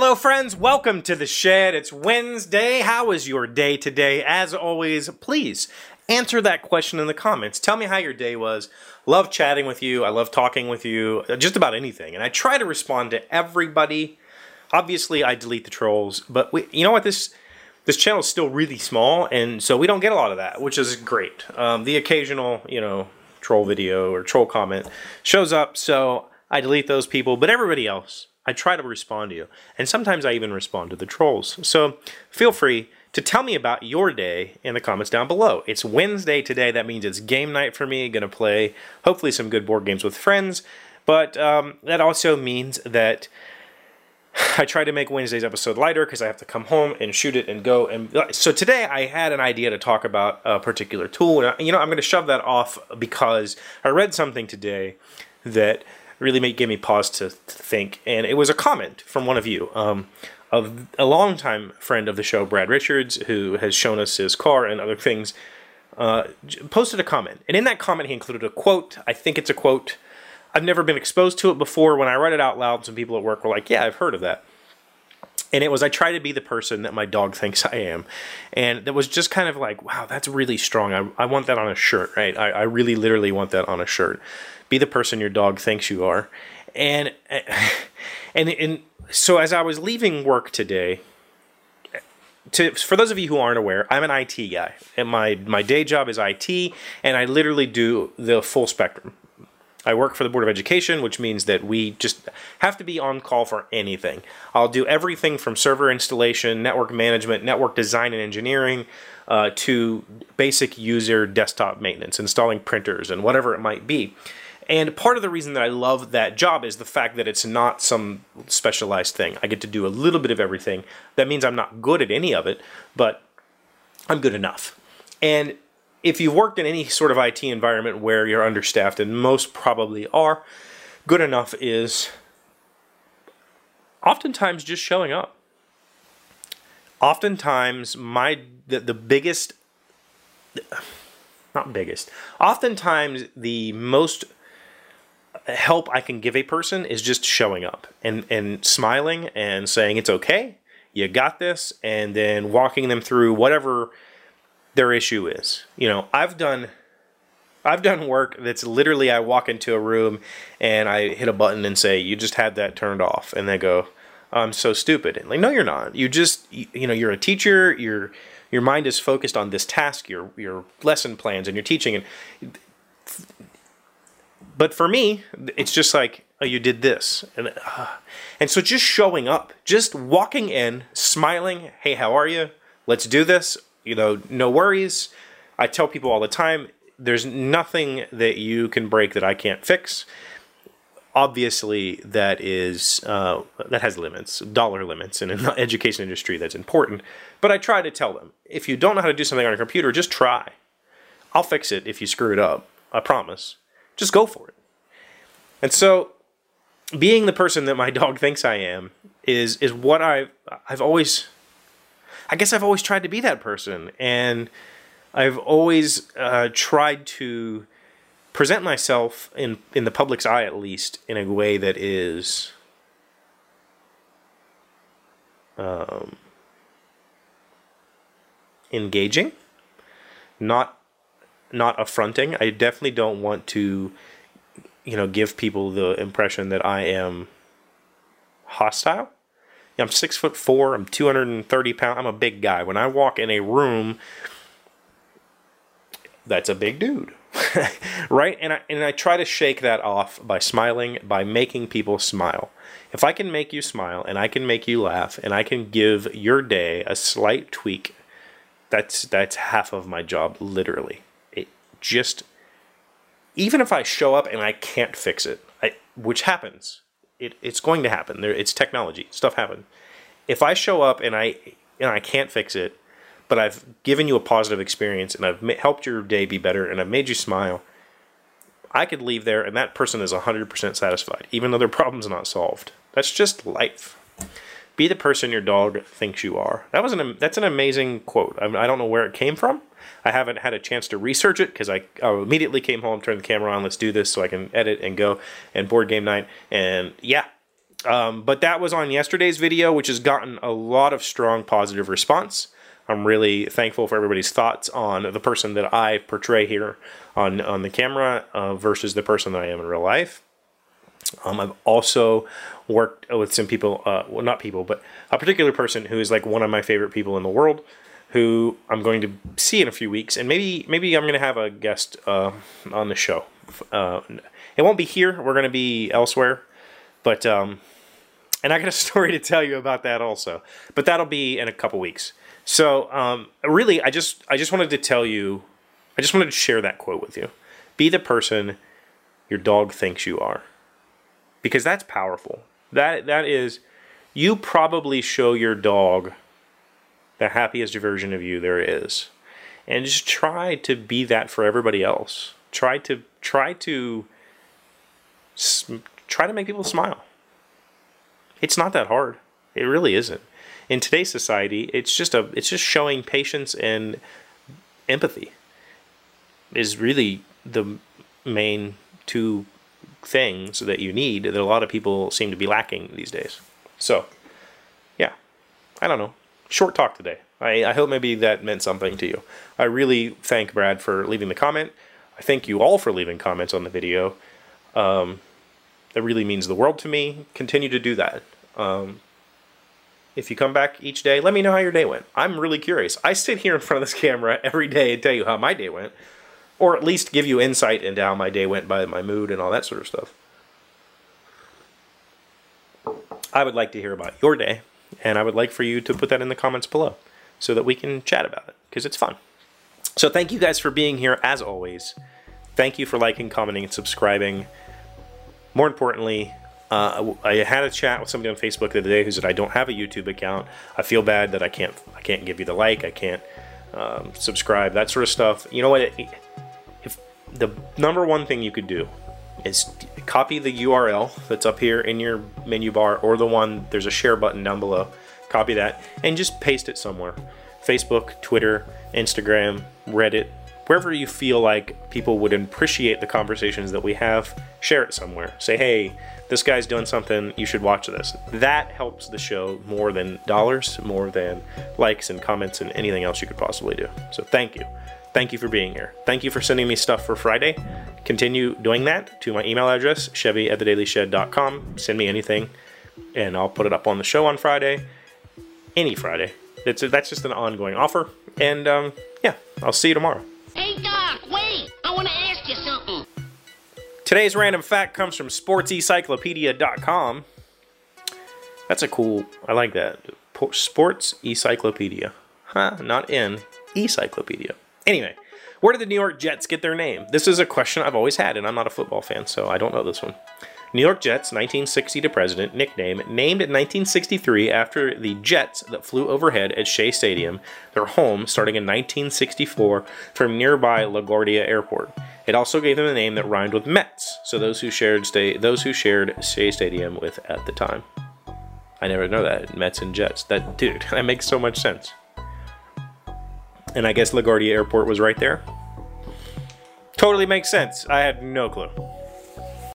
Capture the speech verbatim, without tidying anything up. Hello friends, welcome to The Shed. It's Wednesday. How was your day today? As always, please answer that question in the comments. Tell me how your day was. Love chatting with you. I love talking with you. Just about anything. And I try to respond to everybody. Obviously, I delete the trolls. But we, you know what? This this channel is still really small, and so we don't get a lot of that, which is great. Um, the occasional, you know, troll video or troll comment shows up, so I delete those people. But everybody else, I try to respond to you, and sometimes I even respond to the trolls. So feel free to tell me about your day in the comments down below. It's Wednesday today. That means it's game night for me. Gonna play hopefully some good board games with friends, but um, that also means that I try to make Wednesday's episode lighter because I have to come home and shoot it and go. And so today I had an idea to talk about a particular tool, and you know I'm gonna shove that off because I read something today that really made, gave me pause to, to think, and it was a comment from one of you, um, of a longtime friend of the show, Brad Richards, who has shown us his car and other things, uh, posted a comment, and in that comment he included a quote. I think it's a quote. I've never been exposed to it before. When I read it out loud, some people at work were like, yeah, I've heard of that, and it was, I try to be the person that my dog thinks I am, and that was just kind of like, wow, that's really strong. I, I want that on a shirt, right? I, I really literally want that on a shirt. Be the person your dog thinks you are. And, and, and so as I was leaving work today, to, for those of you who aren't aware, I'm an I T guy, and my, my day job is I T, and I literally do the full spectrum. I work for the Board of Education, which means that we just have to be on call for anything. I'll do everything from server installation, network management, network design and engineering, uh, to basic user desktop maintenance, installing printers and whatever it might be. And part of the reason that I love that job is the fact that it's not some specialized thing. I get to do a little bit of everything. That means I'm not good at any of it, but I'm good enough. And if you've worked in any sort of I T environment where you're understaffed, and most probably are, good enough is oftentimes just showing up. Oftentimes, my the, the biggest, not biggest, oftentimes the most help I can give a person is just showing up and, and smiling and saying it's okay, you got this, and then walking them through whatever their issue is. You know, I've done I've done work that's literally I walk into a room and I hit a button and say, you just had that turned off, and they go, I'm so stupid. And like, no, you're not. You just, you know, you're a teacher, your your mind is focused on this task, your your lesson plans and your teaching. And but for me, it's just like, oh, you did this. And, uh, and so just showing up, just walking in, smiling, hey, how are you? Let's do this. You know, no worries. I tell people all the time, there's nothing that you can break that I can't fix. Obviously, that is, uh, that has limits, dollar limits, and in the education industry, that's important. But I try to tell them, if you don't know how to do something on a computer, just try. I'll fix it if you screw it up, I promise. Just go for it. And so being the person that my dog thinks I am is is what I've I've always I guess I've always tried to be that person, and I've always uh, tried to present myself in in the public's eye, at least, in a way that is um, engaging, not Not affronting. I definitely don't want to, you know, give people the impression that I am hostile. I'm six foot four. I'm two hundred thirty pounds. I'm a big guy. When I walk in a room, that's a big dude, right? And I and I try to shake that off by smiling, by making people smile. If I can make you smile, and I can make you laugh, and I can give your day a slight tweak, that's that's half of my job, literally. Just, even if I show up and I can't fix it, I, which happens, it, it's going to happen. There, it's technology. Stuff happens. If I show up and I and I can't fix it, but I've given you a positive experience and I've helped your day be better and I've made you smile, I could leave there and that person is one hundred percent satisfied, even though their problem's not solved. That's just life. Be the person your dog thinks you are. That was an that's an amazing quote. I, I don't know where it came from. I haven't had a chance to research it because I, I immediately came home, turned the camera on. Let's do this so I can edit and go and board game night. And yeah, Um, but that was on yesterday's video, which has gotten a lot of strong positive response. I'm really thankful for everybody's thoughts on the person that I portray here on, on the camera uh, versus the person that I am in real life. Um, I've also worked with some people, uh, well, not people, but a particular person who is like one of my favorite people in the world, who I'm going to see in a few weeks, and maybe maybe I'm going to have a guest uh, on the show. Uh, it won't be here. We're going to be elsewhere, but um, and I got a story to tell you about that also. But that'll be in a couple weeks. So um, really, I just I just wanted to tell you, I just wanted to share that quote with you. Be the person your dog thinks you are, because that's powerful. That that is, you probably show your dog the happiest version of you there is, and just try to be that for everybody else. Try to try to try to make people smile. It's not that hard. It really isn't. In today's society, it's just a it's just showing patience and empathy is really the main two things that you need that a lot of people seem to be lacking these days. So, yeah, I don't know. Short talk today. I, I hope maybe that meant something to you. I really thank Brad for leaving the comment. I thank you all for leaving comments on the video. Um, that really means the world to me. Continue to do that. Um, if you come back each day, let me know how your day went. I'm really curious. I sit here in front of this camera every day and tell you how my day went, or at least give you insight into how my day went by my mood and all that sort of stuff. I would like to hear about your day. And I would like for you to put that in the comments below so that we can chat about it, because it's fun. So thank you guys for being here, as always. Thank you for liking, commenting, and subscribing. More importantly, uh, I had a chat with somebody on Facebook the other day who said, I don't have a YouTube account. I feel bad that I can't, I can't give you the like, I can't um, subscribe, that sort of stuff. You know what? If the number one thing you could do is copy the U R L that's up here in your menu bar, or the one, there's a share button down below. Copy that and just paste it somewhere. Facebook, Twitter, Instagram, Reddit, wherever you feel like people would appreciate the conversations that we have, share it somewhere. Say, hey, this guy's doing something, you should watch this. That helps the show more than dollars, more than likes and comments and anything else you could possibly do. So thank you. Thank you for being here. Thank you for sending me stuff for Friday. Continue doing that to my email address, chevy at the daily shed dot com. Send me anything, and I'll put it up on the show on Friday. Any Friday. That's, that's just an ongoing offer. And, um, yeah, I'll see you tomorrow. Hey, Doc, wait! I want to ask you something. Today's random fact comes from sports encyclopedia dot com. That's a cool... I like that. Sports Encyclopedia. Huh, not in. Encyclopedia. Anyway, where did the New York Jets get their name? This is a question I've always had, and I'm not a football fan, so I don't know this one. New York Jets, nineteen sixty to president, nickname, named in nineteen sixty-three after the jets that flew overhead at Shea Stadium, their home, starting in nineteen sixty-four from nearby LaGuardia Airport. It also gave them a name that rhymed with Mets, so those who shared stay, those who shared Shea Stadium with at the time. I never know that, Mets and Jets. That, dude, that makes so much sense. And I guess LaGuardia Airport was right there. Totally makes sense. I had no clue.